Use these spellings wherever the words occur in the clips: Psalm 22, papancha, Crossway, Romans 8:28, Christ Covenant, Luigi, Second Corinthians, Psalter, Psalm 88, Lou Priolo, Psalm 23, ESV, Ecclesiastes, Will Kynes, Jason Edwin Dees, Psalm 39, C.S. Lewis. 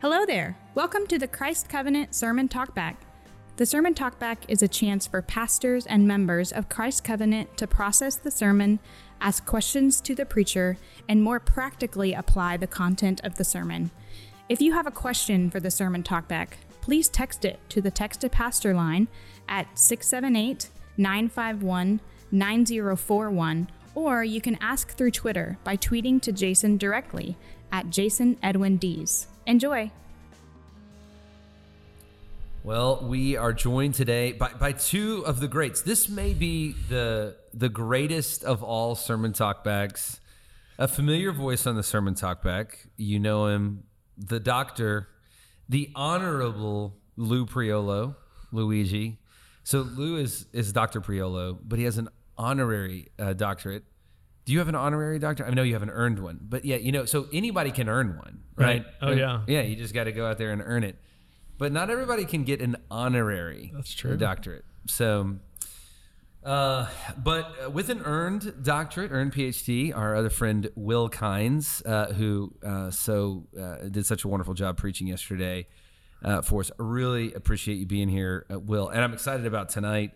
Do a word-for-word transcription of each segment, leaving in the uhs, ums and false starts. Hello there! Welcome to the Christ Covenant Sermon Talkback. The Sermon Talkback is a chance for pastors and members of Christ Covenant to process the sermon, ask questions to the preacher, and more practically apply the content of the sermon. If you have a question for the Sermon Talkback, please text it to the Text a Pastor line at six seven eight, nine five one, nine zero four one, or you can ask through Twitter by tweeting to Jason directly at Jason Edwin Dees. Enjoy. Well, we are joined today by, by two of the greats. This may be the the greatest of all sermon talkbacks. A familiar voice on the sermon talkback. You know him, the doctor, the honorable Lou Priolo, Luigi. So Lou is is Doctor Priolo, but he has an honorary uh, doctorate. Do you have an honorary doctor? I know you haven't earned one, but yeah, you know, so anybody can earn one, right? right. Oh, and, yeah. Yeah, you just got to go out there and earn it. But not everybody can get an honorary That's true. doctorate. So, uh, but with an earned doctorate, earned PhD, our other friend Will Kynes, uh, who uh, so uh, did such a wonderful job preaching yesterday uh, for us. I really appreciate you being here, uh, Will. And I'm excited about tonight.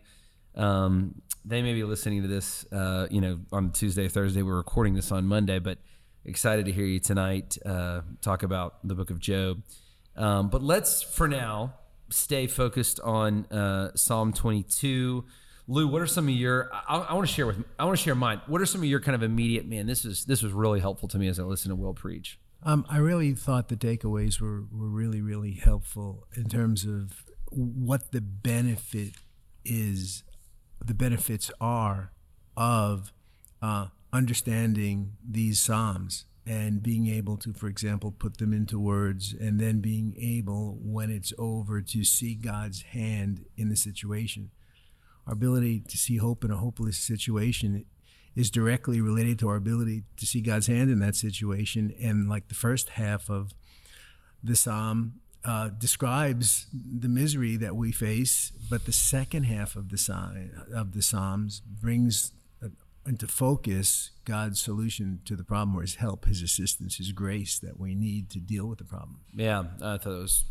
Um, they may be listening to this, uh, you know, on Tuesday, Thursday. We're recording this on Monday, but excited to hear you tonight uh, talk about the book of Job. Um, but let's, for now, stay focused on uh, Psalm twenty-two. Lou, what are some of your? I, I want to share with. I want to share mine. What are some of your kind of immediate? Man, this is this was really helpful to me as I listened to Will preach. Um, I really thought the takeaways were were really really helpful in terms of what the benefit is. The benefits are of uh, understanding these Psalms and being able to, for example, put them into words, and then being able, when it's over, to see God's hand in the situation. Our ability to see hope in a hopeless situation is directly related to our ability to see God's hand in that situation. And like the first half of the Psalm Uh, describes the misery that we face, but the second half of the psalm, of the Psalms brings into focus God's solution to the problem, or His help, His assistance, His grace that we need to deal with the problem. Yeah, I thought it was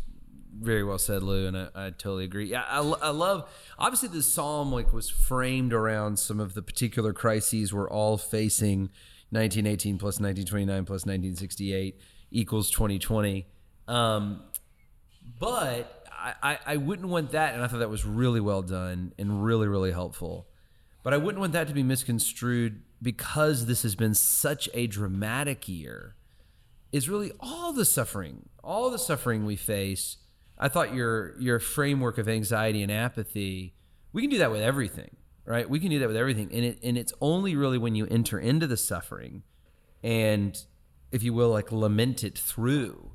very well said, Lou, and I, I totally agree. Yeah, I, I love. Obviously, the Psalm like was framed around some of the particular crises we're all facing. nineteen eighteen plus nineteen twenty-nine plus nineteen sixty-eight equals twenty twenty. Um, But I, I wouldn't want that, and I thought that was really well done and really, really helpful. But I wouldn't want that to be misconstrued because this has been such a dramatic year. It's really all the suffering, all the suffering we face. I thought your your framework of anxiety and apathy, we can do that with everything, right? We can do that with everything. And it and it's only really when you enter into the suffering and, if you will, like lament it through,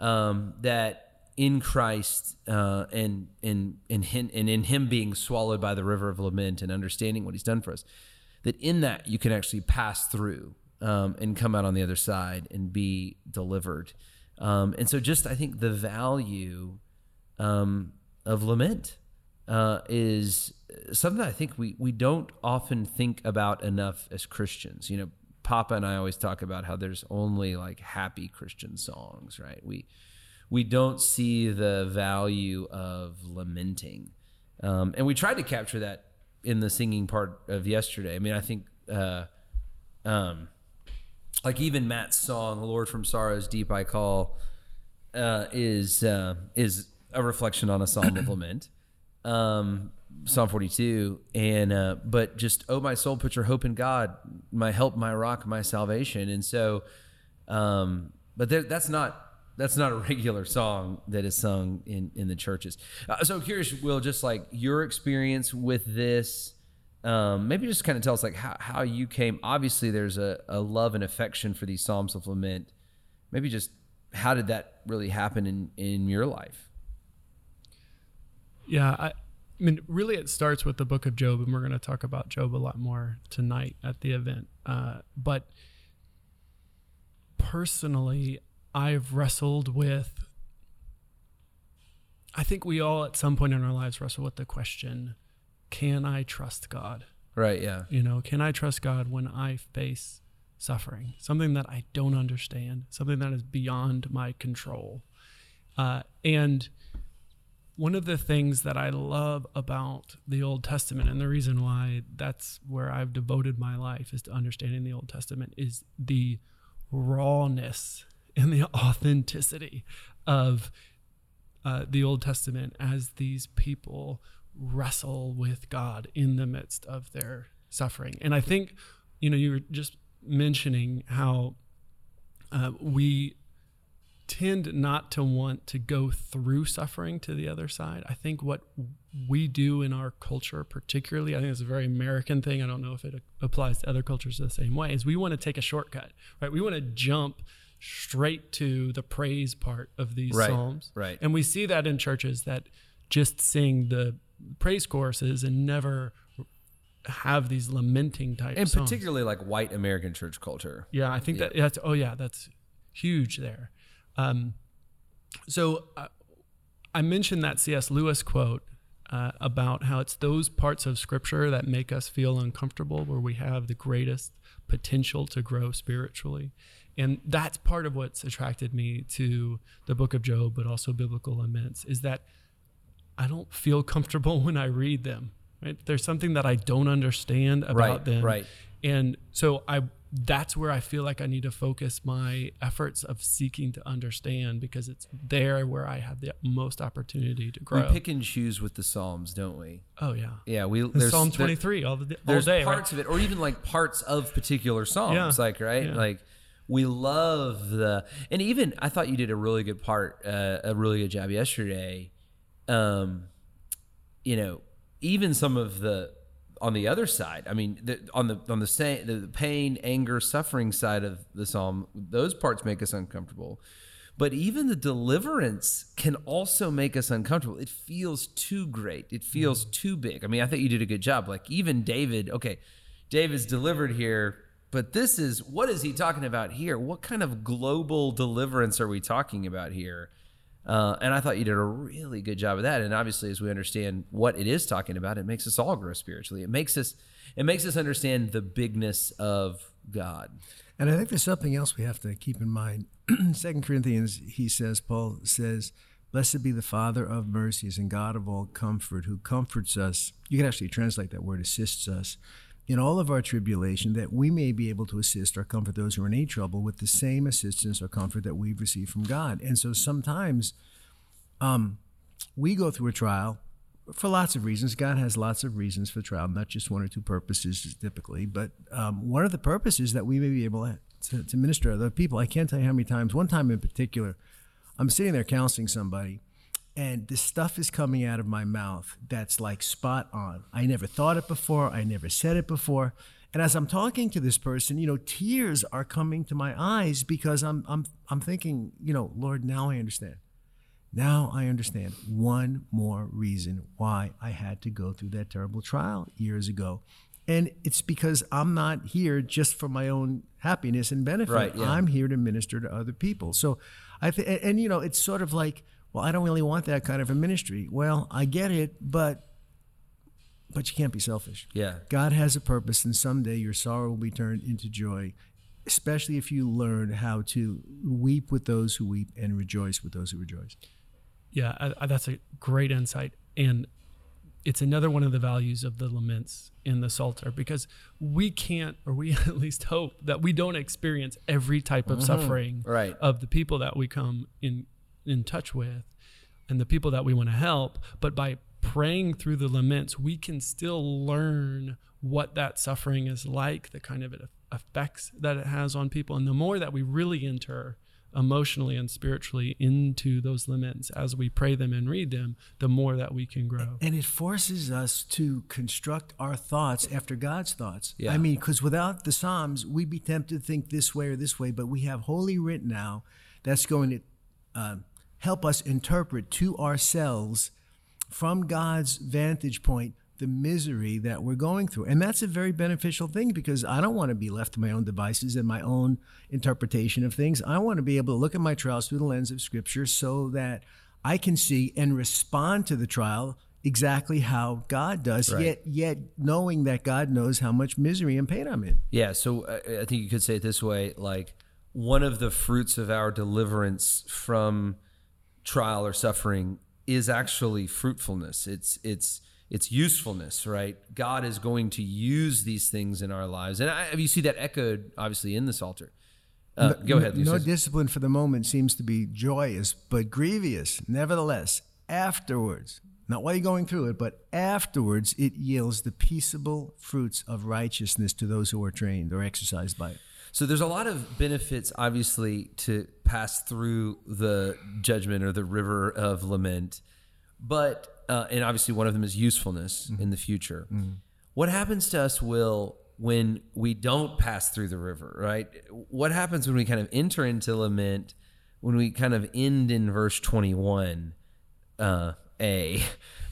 um, that in Christ uh, and, and, and, him, and in Him being swallowed by the river of lament and understanding what He's done for us, that in that you can actually pass through um, and come out on the other side and be delivered. Um, and so just I think the value um, of lament uh, is something that I think we, we don't often think about enough as Christians. You know, Papa and I always talk about how there's only like happy Christian songs, right? We... We don't see the value of lamenting. Um, and we tried to capture that in the singing part of yesterday. I mean, I think uh, um, like even Matt's song, Lord, from Sorrow's Deep I Call, uh, is uh, is a reflection on a psalm of lament, um, Psalm forty-two. And uh, but just, oh, my soul, put your hope in God, my help, my rock, my salvation. And so, um, but there, that's not... That's not a regular song that is sung in, in the churches. Uh, so I'm curious, Will, just like your experience with this, um, maybe just kind of tell us like how, how you came. Obviously, there's a, a love and affection for these Psalms of Lament. Maybe just how did that really happen in, in your life? Yeah, I, I mean, really it starts with the book of Job, and we're going to talk about Job a lot more tonight at the event. Uh, but personally, I've wrestled with, I think we all at some point in our lives wrestle with the question, can I trust God? Right, yeah. You know, can I trust God when I face suffering? Something that I don't understand, something that is beyond my control. Uh, and one of the things that I love about the Old Testament, and the reason why that's where I've devoted my life is to understanding the Old Testament, is the rawness and the authenticity of uh, the Old Testament as these people wrestle with God in the midst of their suffering. And I think, you know, you were just mentioning how uh, we tend not to want to go through suffering to the other side. I think what we do in our culture, particularly, I think it's a very American thing. I don't know if it applies to other cultures the same way, is we want to take a shortcut, right? We want to jump straight to the praise part of these right, Psalms. Right. And we see that in churches that just sing the praise choruses and never have these lamenting type and songs. Particularly like white American church culture. Yeah, I think yeah. that that's, oh yeah, that's huge there. Um, so uh, I mentioned that C S. Lewis quote uh, about how it's those parts of scripture that make us feel uncomfortable where we have the greatest potential to grow spiritually. And that's part of what's attracted me to the book of Job, but also biblical laments, is that I don't feel comfortable when I read them. Right? There's something that I don't understand about right, them. Right. And so I, that's where I feel like I need to focus my efforts of seeking to understand, because it's there where I have the most opportunity to grow. We pick and choose with the Psalms, don't we? Oh yeah. Yeah. We there's Psalm twenty-three there, all the all there's day, parts right? of it, or even like parts of particular Psalms, yeah. like, right. Yeah. Like we love the, and even I thought you did a really good part, uh, a really good job yesterday. Um, you know, even some of the, on the other side, I mean, the, on the on the, sa- the pain, anger, suffering side of the psalm, those parts make us uncomfortable. But even the deliverance can also make us uncomfortable. It feels too great. It feels mm. too big. I mean, I think you did a good job. Like even David, okay, David's delivered here, but this is, what is he talking about here? What kind of global deliverance are we talking about here? Uh, and I thought you did a really good job of that. And obviously, as we understand what it is talking about, it makes us all grow spiritually. It makes us, it makes us understand the bigness of God. And I think there's something else we have to keep in mind. Second Corinthians, he says, Paul says, "Blessed be the Father of mercies and God of all comfort, who comforts us." You can actually translate that word, "assists us in all of our tribulation, that we may be able to assist or comfort those who are in any trouble with the same assistance or comfort that we've received from God." And so sometimes um, we go through a trial for lots of reasons. God has lots of reasons for trial, not just one or two purposes typically, but um, one of the purposes that we may be able to, to minister to other people. I can't tell you how many times, one time in particular, I'm sitting there counseling somebody, and this stuff is coming out of my mouth that's like spot on. I never thought it before. I never said it before. And as I'm talking to this person, you know, tears are coming to my eyes because I'm I'm I'm thinking, you know, Lord, now I understand. Now I understand one more reason why I had to go through that terrible trial years ago. And it's because I'm not here just for my own happiness and benefit. Right, yeah. I'm here to minister to other people. So I th- and, and, you know, it's sort of like, well, I don't really want that kind of a ministry. Well, I get it, but but you can't be selfish. Yeah. God has a purpose, and someday your sorrow will be turned into joy, especially if you learn how to weep with those who weep and rejoice with those who rejoice. Yeah, I, I, that's a great insight. And it's another one of the values of the laments in the Psalter, because we can't, or we at least hope, that we don't experience every type of mm-hmm. suffering right. of the people that we come in in touch with and the people that we want to help. But by praying through the laments, we can still learn what that suffering is like, the kind of effects that it has on people. And the more that we really enter emotionally and spiritually into those laments as we pray them and read them, the more that we can grow. And it forces us to construct our thoughts after God's thoughts. Yeah. I mean, because without the Psalms, we'd be tempted to think this way or this way, but we have Holy Writ now that's going to uh, help us interpret to ourselves from God's vantage point the misery that we're going through. And that's a very beneficial thing, because I don't want to be left to my own devices and my own interpretation of things. I want to be able to look at my trials through the lens of Scripture so that I can see and respond to the trial exactly how God does, right. yet yet knowing that God knows how much misery and pain I'm in. Yeah, so I think you could say it this way, like one of the fruits of our deliverance from trial or suffering is actually fruitfulness. It's it's it's usefulness, right? God is going to use these things in our lives, and I, you see that echoed obviously in the Psalter. Uh, no, go ahead. No, no discipline for the moment seems to be joyous, but grievous. Nevertheless, afterwards, not while you're going through it, but afterwards, it yields the peaceable fruits of righteousness to those who are trained or exercised by it. So there's a lot of benefits, obviously, to pass through the judgment or the river of lament, but uh, and obviously one of them is usefulness mm-hmm. in the future. Mm-hmm. What happens to us, Will, when we don't pass through the river, right? What happens when we kind of enter into lament, when we kind of end in verse twenty-one, uh, A,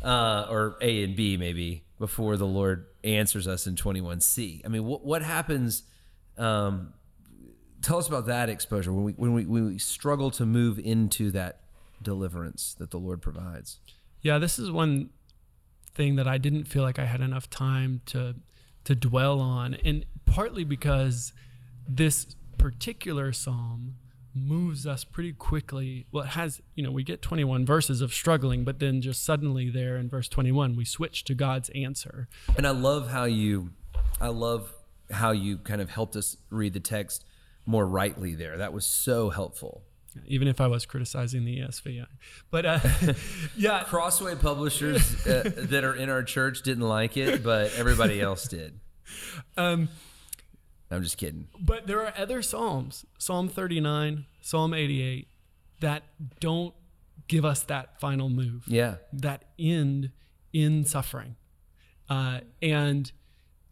uh, or A and B maybe, before the Lord answers us in twenty-one C? I mean, what, what happens? Um, tell us about that exposure, when we, when we, when we struggle to move into that deliverance that the Lord provides. Yeah, this is one thing that I didn't feel like I had enough time to to dwell on, and partly because this particular psalm moves us pretty quickly. Well, it has, you know, we get twenty-one verses of struggling, but then just suddenly there in verse twenty-one, we switch to God's answer. And I love how you, I love how you kind of helped us read the text more rightly there. That was so helpful. Even if I was criticizing the E S V. But uh, yeah. Crossway publishers uh, that are in our church didn't like it, but everybody else did. Um, I'm just kidding. But there are other Psalms, Psalm thirty-nine, Psalm eighty-eight, that don't give us that final move. Yeah. That end in suffering. Uh, and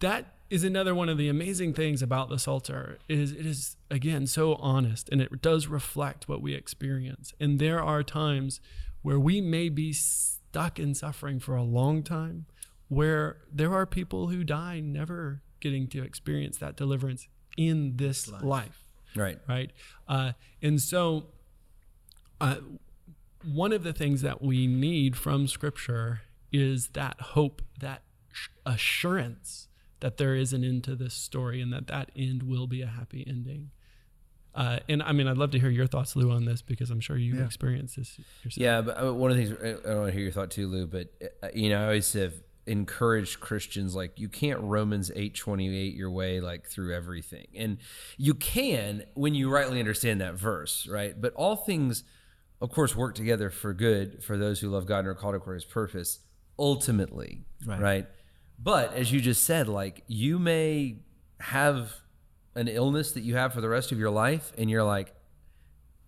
that is another one of the amazing things about the Psalter, is it is, again, so honest, and it does reflect what we experience. And there are times where we may be stuck in suffering for a long time, where there are people who die never getting to experience that deliverance in this life. life. Right. Right. Uh, and so uh, one of the things that we need from Scripture is that hope, that assurance that there is an end to this story, and that that end will be a happy ending. Uh, and I mean, I'd love to hear your thoughts, Lou, on this, because I'm sure you've yeah. experienced this yourself. Yeah, but one of the things, I don't want to hear your thought too, Lou, but uh, you know, I always have encouraged Christians, like, you can't Romans eight twenty-eight your way like through everything. And you can when you rightly understand that verse, right? But all things, of course, work together for good for those who love God and are called according to his purpose, ultimately, right? right? But as you just said, like, you may have an illness that you have for the rest of your life, and you're like,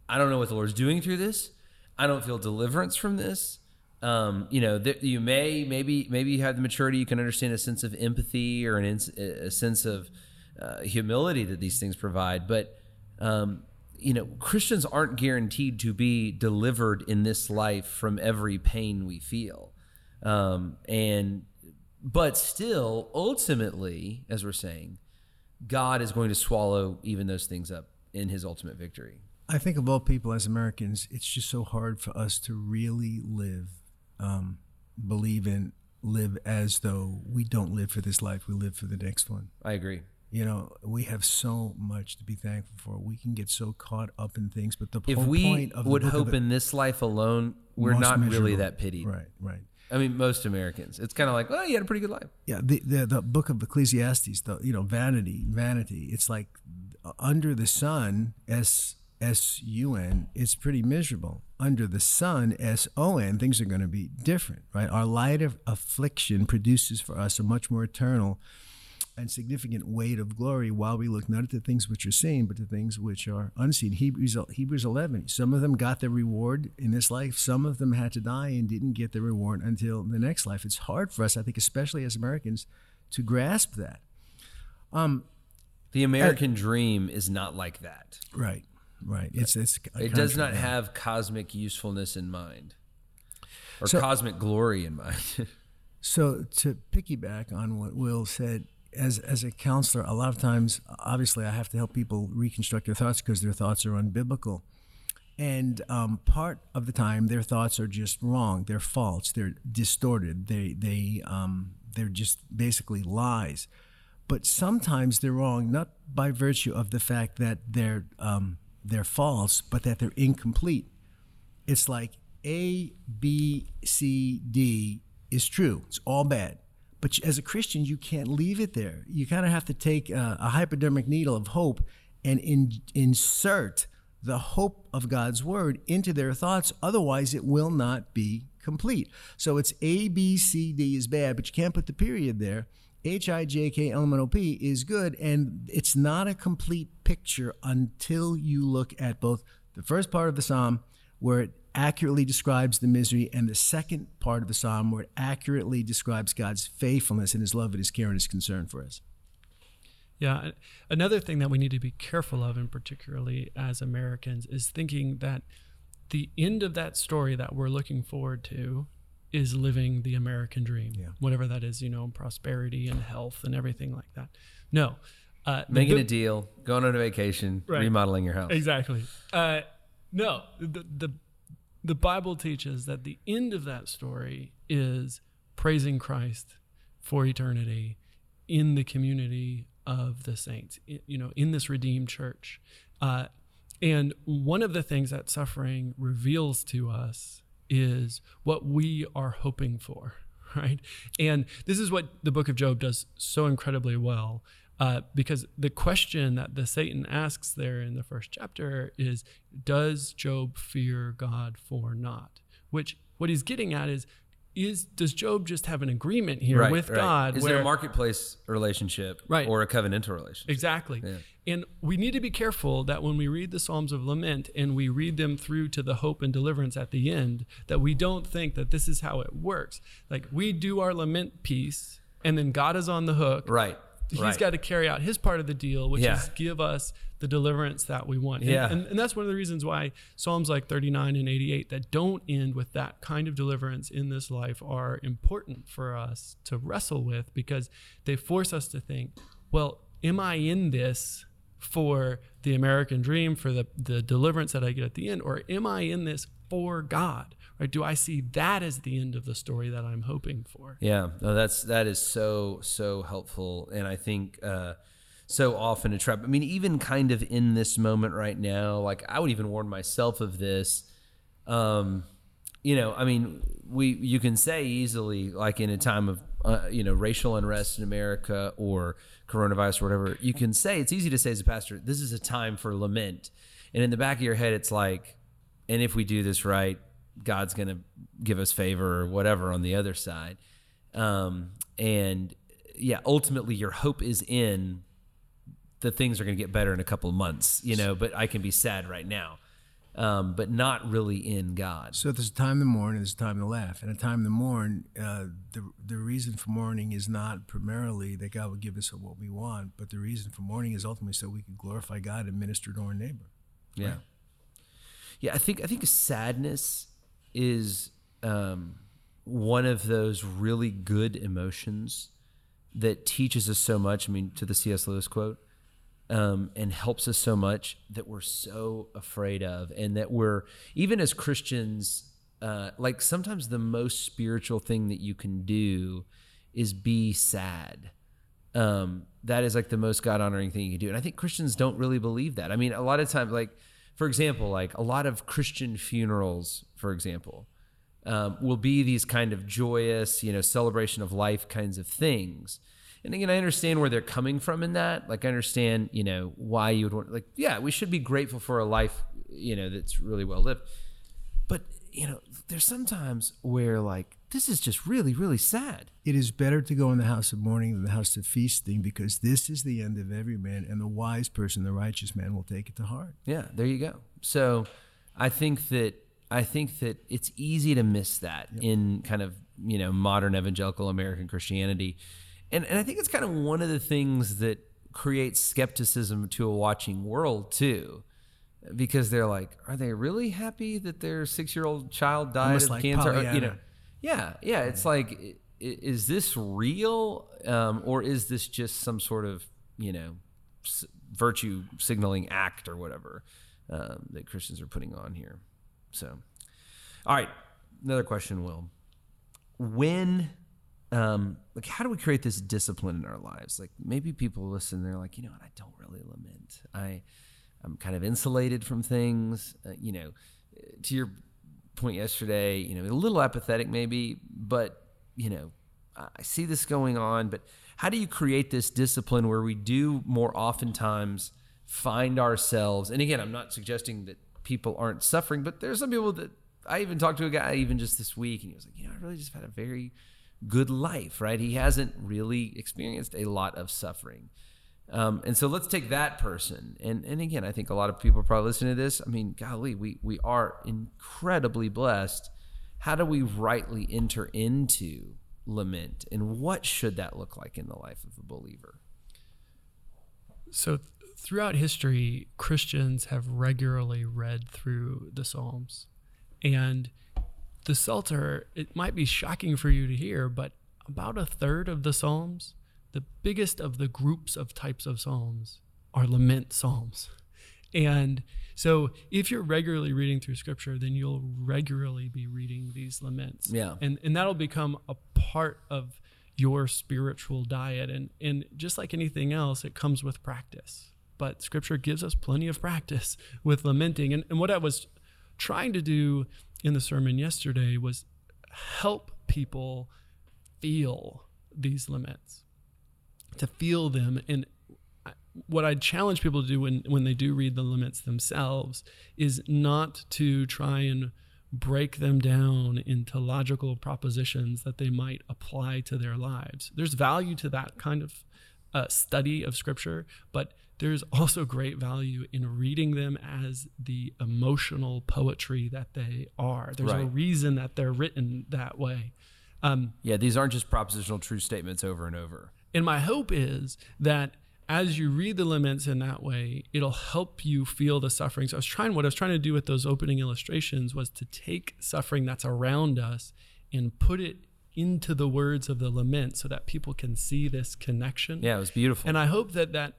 I don't know what the Lord's doing through this. I don't feel deliverance from this. Um, you know, th- you may, maybe, maybe you have the maturity, you can understand a sense of empathy or an ins- a sense of uh, humility that these things provide. But, um, you know, Christians aren't guaranteed to be delivered in this life from every pain we feel. Um, and, But still, ultimately, as we're saying, God is going to swallow even those things up in his ultimate victory. I think of all people as Americans, it's just so hard for us to really live, um, believe in, live as though we don't live for this life, we live for the next one. I agree. You know, we have so much to be thankful for. We can get so caught up in things, but the whole point of the book of it, if we would hope in this life alone, we're not really that pitied. Right, right. I mean, most Americans. It's kind of like, well, you had a pretty good life. Yeah, the the, the book of Ecclesiastes, the, you know, vanity, vanity. It's like under the sun, S S U N. It's pretty miserable. Under the sun, S O N. Things are going to be different, right? Our light of affliction produces for us a much more eternal and significant weight of glory, while we look not at the things which are seen, but the things which are unseen. Hebrews, Hebrews eleven, some of them got their reward in this life. Some of them had to die and didn't get their reward until the next life. It's hard for us, I think, especially as Americans, to grasp that. Um, the American I, dream is not like that. Right, right. It's, it's It does not have cosmic usefulness in mind, or so, cosmic glory in mind. So to piggyback on what Will said, As as a counselor, a lot of times, obviously, I have to help people reconstruct their thoughts because their thoughts are unbiblical. And um, part of the time, their thoughts are just wrong. They're false. They're distorted. They, they, um, they're just basically lies. But sometimes they're wrong, not by virtue of the fact that they're, um, they're false, but that they're incomplete. It's like A, B, C, D is true. It's all bad. But as a Christian, you can't leave it there. You kind of have to take a, a hypodermic needle of hope and in, insert the hope of God's word into their thoughts. Otherwise, it will not be complete. So it's A, B, C, D is bad, but you can't put the period there. H, I, J, K, L, M, N, O, P is good, and it's not a complete picture until you look at both the first part of the psalm, where it accurately describes the misery, and the second part of the psalm, where it accurately describes God's faithfulness and his love and his care and his concern for us. Yeah, another thing that we need to be careful of, and particularly as Americans, is thinking that the end of that story that we're looking forward to is living the American dream, yeah. whatever that is, you know, prosperity and health and everything like that. No. Uh, Making the, a deal, going on a vacation, right. remodeling your house. Exactly. Uh, no, the, the the Bible teaches that the end of that story is praising Christ for eternity in the community of the saints, you know, in this redeemed church. Uh, and one of the things that suffering reveals to us is what we are hoping for, right? And this is what the book of Job does so incredibly well, uh, because the question that the Satan asks there in the first chapter is, does Job fear God for naught? Which what he's getting at is, is does Job just have an agreement here right, with right. God? Is where, there a marketplace relationship right. or a covenantal relationship? Exactly. Yeah. And we need to be careful that when we read the Psalms of Lament and we read them through to the hope and deliverance at the end, that we don't think that this is how it works. Like, we do our lament piece and then God is on the hook. Right. He's right. got to carry out his part of the deal, which yeah. is give us the deliverance that we want. Yeah. And, and, and that's one of the reasons why Psalms like thirty-nine and eighty-eight that don't end with that kind of deliverance in this life are important for us to wrestle with, because they force us to think, well, am I in this for the American dream, for the, the deliverance that I get at the end, or am I in this for God? Right? Do I see that as the end of the story that I'm hoping for? Yeah, no, that's that is so so helpful, and I think uh, so often a trap. I mean, even kind of in this moment right now, like I would even warn myself of this. Um, you know, I mean, we you can say easily, like in a time of uh, you know racial unrest in America or coronavirus or whatever, you can say it's easy to say as a pastor, this is a time for lament, and in the back of your head, it's like, and if we do this right, God's going to give us favor or whatever on the other side. Um, and yeah, ultimately your hope is in the things are going to get better in a couple of months, you know, but I can be sad right now, um, but not really in God. So there's a time to mourn and there's a time to laugh. And a time to mourn, uh, the, the reason for mourning is not primarily that God would give us what we want, but the reason for mourning is ultimately so we can glorify God and minister to our neighbor. Yeah. Right? Yeah. I think, I think sadness is um, one of those really good emotions that teaches us so much, I mean, to the C S Lewis quote, um, and helps us so much that we're so afraid of, and that we're, even as Christians, uh, like sometimes the most spiritual thing that you can do is be sad. Um, that is like the most God-honoring thing you can do. And I think Christians don't really believe that. I mean, a lot of times, like, for example, like a lot of Christian funerals, for example, um, will be these kind of joyous, you know, celebration of life kinds of things. And again, I understand where they're coming from in that. Like, I understand, you know, why you would want, like, yeah, we should be grateful for a life, you know, that's really well lived. But, you know, there's sometimes where, like, this is just really, really sad. It is better to go in the house of mourning than the house of feasting, because this is the end of every man, and the wise person, the righteous man, will take it to heart. Yeah, there you go. So I think that I think that it's easy to miss that yep. in kind of, you know, modern evangelical American Christianity. And and I think it's kind of one of the things that creates skepticism to a watching world too. Because they're like, are they really happy that their six-year-old child died Almost of like cancer? Pollyanna. You know, yeah, yeah. It's like, is this real, um, or is this just some sort of, you know, virtue signaling act or whatever um, that Christians are putting on here? So, all right, another question, Will. When, um, like, how do we create this discipline in our lives? Like, maybe people listen, they're like, you know what, I don't really lament. I, I'm kind of insulated from things, uh, you know, to your point yesterday, you know, a little apathetic maybe, but, you know, I see this going on, but how do you create this discipline where we do more oftentimes find ourselves? And again, I'm not suggesting that people aren't suffering, but there's some people that I even talked to a guy even just this week, and he was like, you know, I really just had a very good life, right? He hasn't really experienced a lot of suffering. Um, and so let's take that person. And and again, I think a lot of people probably listen to this. I mean, golly, we we are incredibly blessed. How do we rightly enter into lament? And what should that look like in the life of a believer? So th- throughout history, Christians have regularly read through the Psalms. And the Psalter, it might be shocking for you to hear, but about a third of the Psalms, the biggest of the groups of types of Psalms, are lament Psalms. And so if you're regularly reading through Scripture, then you'll regularly be reading these laments. Yeah. And and that'll become a part of your spiritual diet. And, and just like anything else, it comes with practice. But Scripture gives us plenty of practice with lamenting. And, and what I was trying to do in the sermon yesterday was help people feel these laments, to feel them. And what I challenge people to do when, when they do read the laments themselves is not to try and break them down into logical propositions that they might apply to their lives. There's value to that kind of uh, study of Scripture, but there's also great value in reading them as the emotional poetry that they are. There's right. a reason that they're written that way. Um, yeah, these aren't just propositional true statements over and over. And my hope is that as you read the laments in that way, it'll help you feel the suffering. So I was trying, what I was trying to do with those opening illustrations was to take suffering that's around us and put it into the words of the lament so that people can see this connection. Yeah, it was beautiful. And I hope that that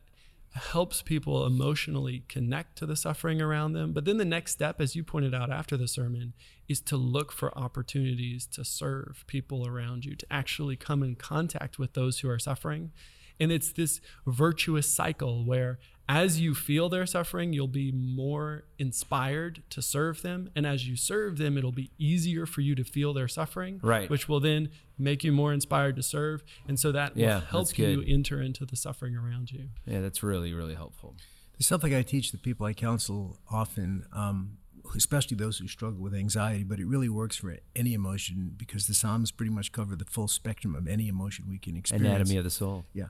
helps people emotionally connect to the suffering around them. But then the next step, as you pointed out after the sermon, is to look for opportunities to serve people around you, to actually come in contact with those who are suffering. And it's this virtuous cycle where as you feel their suffering, you'll be more inspired to serve them. And as you serve them, it'll be easier for you to feel their suffering, right. which will then make you more inspired to serve. And so that yeah, will help you enter into the suffering around you. Yeah, that's really, really helpful. There's something I teach the people I counsel often, um, especially those who struggle with anxiety, but it really works for any emotion because the Psalms pretty much cover the full spectrum of any emotion we can experience. Anatomy of the soul. Yeah.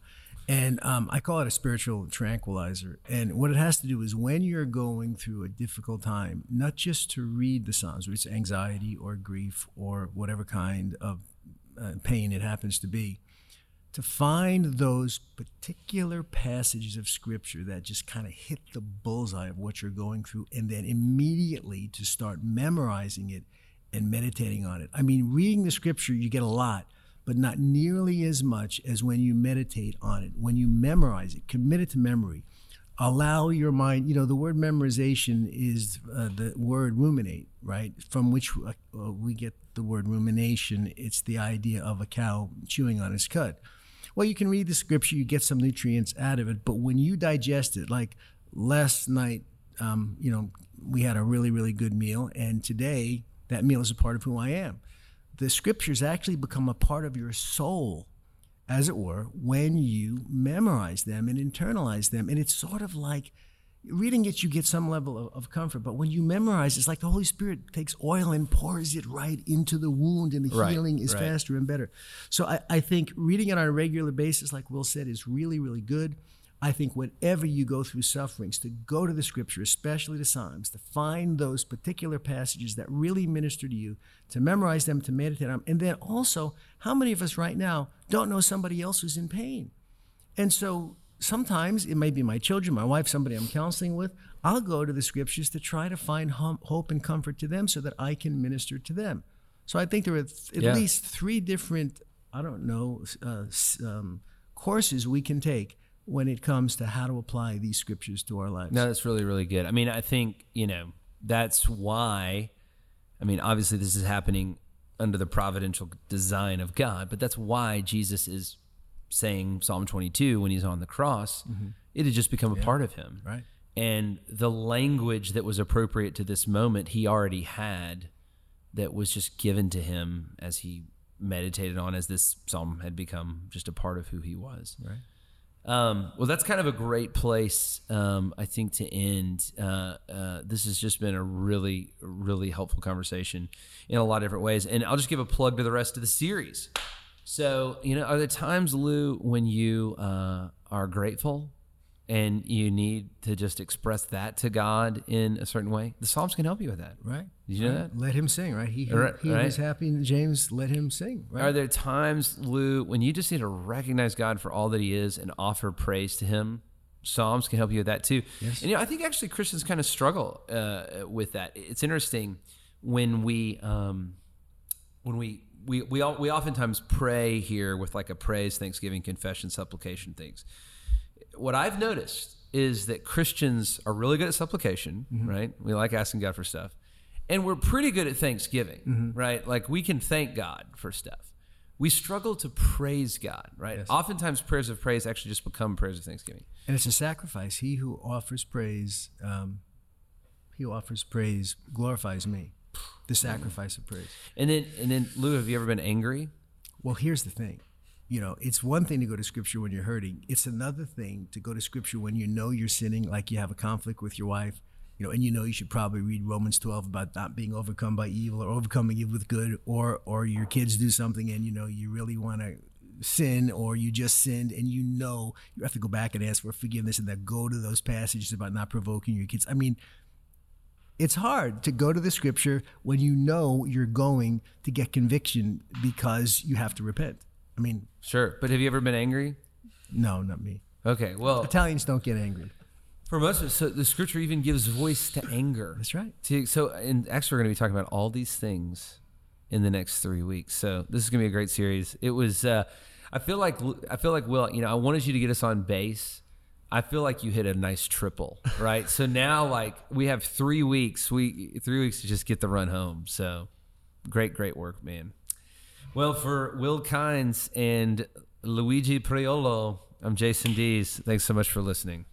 And um, I call it a spiritual tranquilizer. And what it has to do is when you're going through a difficult time, not just to read the Psalms, whether it's anxiety or grief or whatever kind of uh, pain it happens to be, to find those particular passages of Scripture that just kind of hit the bullseye of what you're going through, and then immediately to start memorizing it and meditating on it. I mean, reading the Scripture, you get a lot, but not nearly as much as when you meditate on it, when you memorize it, commit it to memory. Allow your mind, you know, the word memorization is uh, the word ruminate, right? From which uh, we get the word rumination. It's the idea of a cow chewing on its cud. Well, you can read the Scripture, you get some nutrients out of it, but when you digest it, like last night, um, you know, we had a really, really good meal, and today that meal is a part of who I am. The Scriptures actually become a part of your soul, as it were, when you memorize them and internalize them. And it's sort of like reading it, you get some level of, of comfort, but when you memorize, it's like the Holy Spirit takes oil and pours it right into the wound, and the right, healing is right. faster and better. So I, I think reading it on a regular basis, like Will said, is really, really good. I think whenever you go through sufferings, to go to the Scripture, especially the Psalms, to find those particular passages that really minister to you, to memorize them, to meditate on them. And then also, how many of us right now don't know somebody else who's in pain? And so sometimes it may be my children, my wife, somebody I'm counseling with. I'll go to the Scriptures to try to find hum- hope and comfort to them so that I can minister to them. So I think there are th- at yeah. least three different, I don't know, uh, um, courses we can take when it comes to how to apply these Scriptures to our lives. No, that's really, really good. I mean, I think, you know, that's why, I mean, obviously this is happening under the providential design of God, but that's why Jesus is saying Psalm twenty-two when he's on the cross. Mm-hmm. It had just become a yeah. part of him. Right. And the language that was appropriate to this moment, he already had that was just given to him as he meditated on, as this psalm had become just a part of who he was. Right. Um, well, that's kind of a great place, um, I think, to end. Uh, uh, this has just been a really, really helpful conversation in a lot of different ways. And I'll just give a plug to the rest of the series. So, you know, are there times, Lou, when you uh, are grateful and you need to just express that to God in a certain way? The Psalms can help you with that. Right. Did you know right. that? Let him sing, right? He, he, right. he right. is happy, and James, let him sing. Right? Are there times, Lou, when you just need to recognize God for all that he is and offer praise to him? Psalms can help you with that too. Yes. And you know, I think actually Christians kind of struggle uh, with that. It's interesting when we, um, when we, We we all, we oftentimes pray here with like a praise, thanksgiving, confession, supplication things. What I've noticed is that Christians are really good at supplication, mm-hmm. right? We like asking God for stuff. And we're pretty good at thanksgiving, mm-hmm. right? Like we can thank God for stuff. We struggle to praise God, right? Yes. Oftentimes prayers of praise actually just become prayers of thanksgiving. And it's a sacrifice. He who offers praise, um, he who offers praise glorifies me. The sacrifice of praise. And then, and then, Lou, have you ever been angry? Well, here's the thing. You know, it's one thing to go to Scripture when you're hurting. It's another thing to go to Scripture when you know you're sinning, like you have a conflict with your wife, you know, and you know you should probably read Romans twelve about not being overcome by evil or overcoming evil with good, or or your kids do something and, you know, you really want to sin, or you just sinned, and you know you have to go back and ask for forgiveness and then go to those passages about not provoking your kids. I mean, it's hard to go to the Scripture when you know you're going to get conviction because you have to repent. I mean, sure. But have you ever been angry? No, not me. Okay, well, Italians don't get angry. For most of us, so the Scripture even gives voice to anger. That's right. To, so, and actually, we're going to be talking about all these things in the next three weeks. So, this is going to be a great series. It was. Uh, I feel like I feel like Will. You know, I wanted you to get us on base. I feel like you hit a nice triple, right? So now, like, we have three weeks. We three weeks to just get the run home. So, great, great work, man. Well, for Will Kynes and Luigi Priolo, I'm Jason Dees. Thanks so much for listening.